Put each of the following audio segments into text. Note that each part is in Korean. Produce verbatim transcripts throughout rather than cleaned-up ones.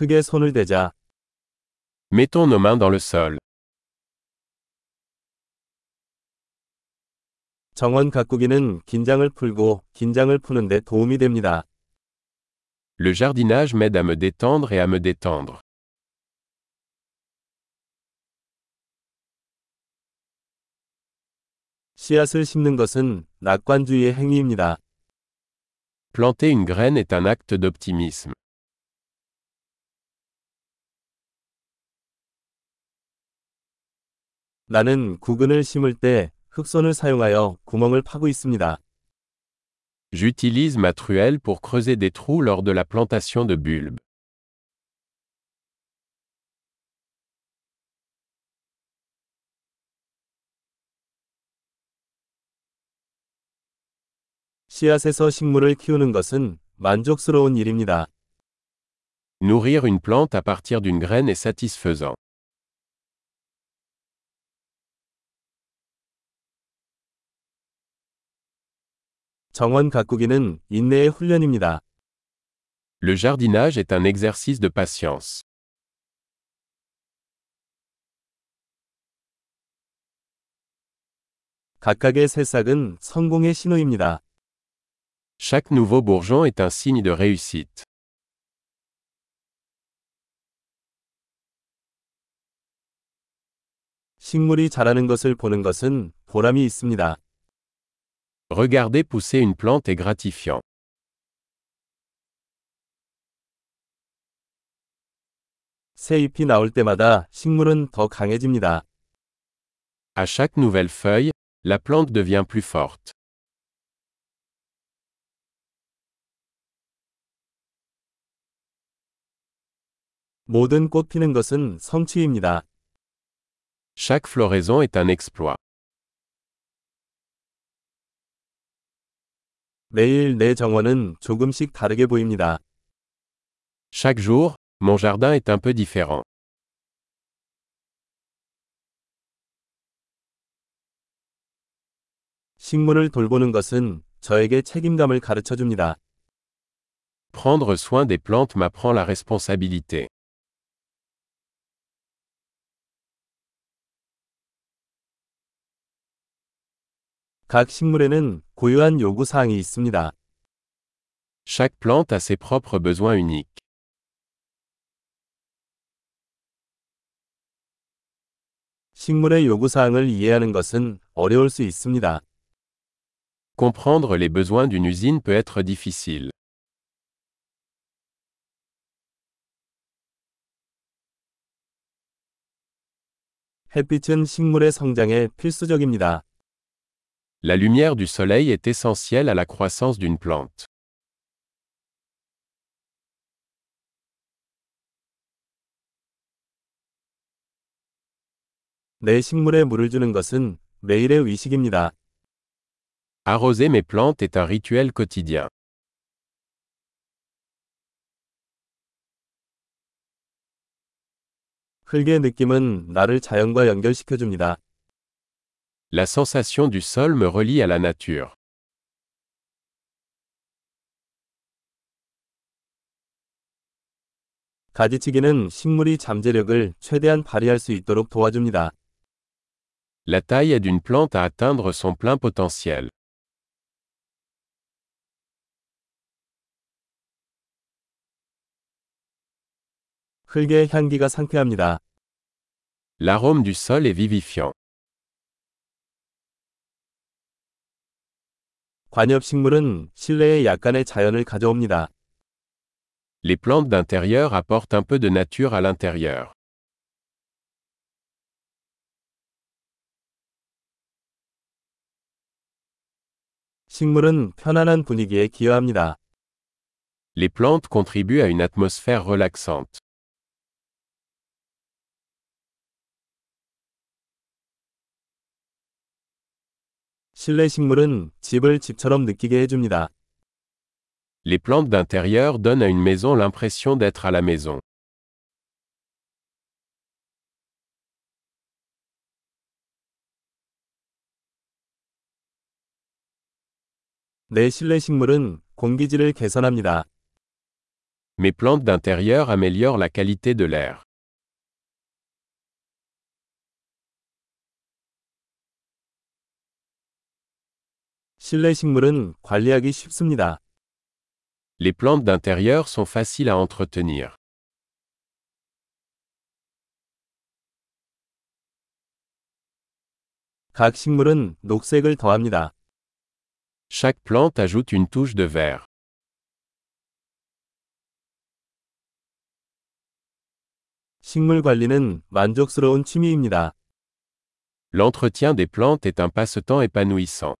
흙에 손을 대자. Mettons nos mains dans le sol. 정원 가꾸기는 긴장을 풀고 긴장을 푸는 데 도움이 됩니다. Le jardinage m'aide à me détendre et à me détendre. 씨앗을 심는 것은 낙관주의의 행위입니다. Planter une graine est un acte d'optimisme. 나는 구근을 심을 때 흑손을 사용하여 구멍을 파고 있습니다. J'utilise ma truelle pour creuser des trous lors de la plantation de bulbes. 씨앗에서 식물을 키우는 것은 만족스러운 일입니다. Nourrir une plante à partir d'une graine est satisfaisant. 정원 가꾸기는 인내의 훈련입니다. Le jardinage est un exercice de patience. 각각의 새싹은 성공의 신호입니다. Chaque nouveau bourgeon est un signe de réussite. 식물이 자라는 것을 보는 것은 보람이 있습니다. Regarder pousser une plante est gratifiant. 새 잎이 나올 때마다 식물은 더 강해집니다. À chaque nouvelle feuille, la plante devient plus forte. 모든 꽃 피는 것은 성취입니다. Chaque floraison est un exploit. 매일 내 정원은 조금씩 다르게 보입니다. Chaque jour, mon jardin est un peu différent. 식물을 돌보는 것은 저에게 책임감을 가르쳐 줍니다. Prendre soin des plantes m'apprend la responsabilité. 각 식물에는 고유한 요구 사항이 있습니다. Chaque plante a ses propres besoins uniques. 식물의 요구 사항을 이해하는 것은 어려울 수 있습니다. Comprendre les besoins d'une usine peut être difficile. 햇빛은 식물의 성장에 필수적입니다. La lumière du soleil est essentielle à la croissance d'une plante. 내 식물에 물을 주는 것은 매일의 의식입니다. Arroser mes plantes est un rituel quotidien. 흙의 느낌은 나를 자연과 연결시켜 줍니다. La sensation du sol me relie à la nature. 가지치기는 식물이 잠재력을 최대한 발휘할 수 있도록 도와줍니다. La taille aide une plante à atteindre son plein potentiel. 흙의 향기가 상쾌합니다. L'arôme du sol est vivifiant. 관엽식물은 실내에 약간의 자연을 가져옵니다. Les plantes d'intérieur apportent un peu de nature à l'intérieur. 식물은 편안한 분위기에 기여합니다. Les plantes contribuent à une atmosphère relaxante. 실내 식물은 집을 집처럼 느끼게 해줍니다. Les plantes d'intérieur donnent à une maison l'impression d'être à la maison. 내 실내 식물은 공기질을 개선합니다. Mes plantes d'intérieur améliorent la qualité de l'air. 실내 식물은 관리하기 쉽습니다. Les plantes d'intérieur sont faciles à entretenir. 각 식물은 녹색을 더합니다. Chaque plante ajoute une touche de vert. 식물 관리는 만족스러운 취미입니다. L'entretien des plantes est un passe-temps épanouissant.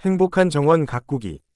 행복한 정원 가꾸기.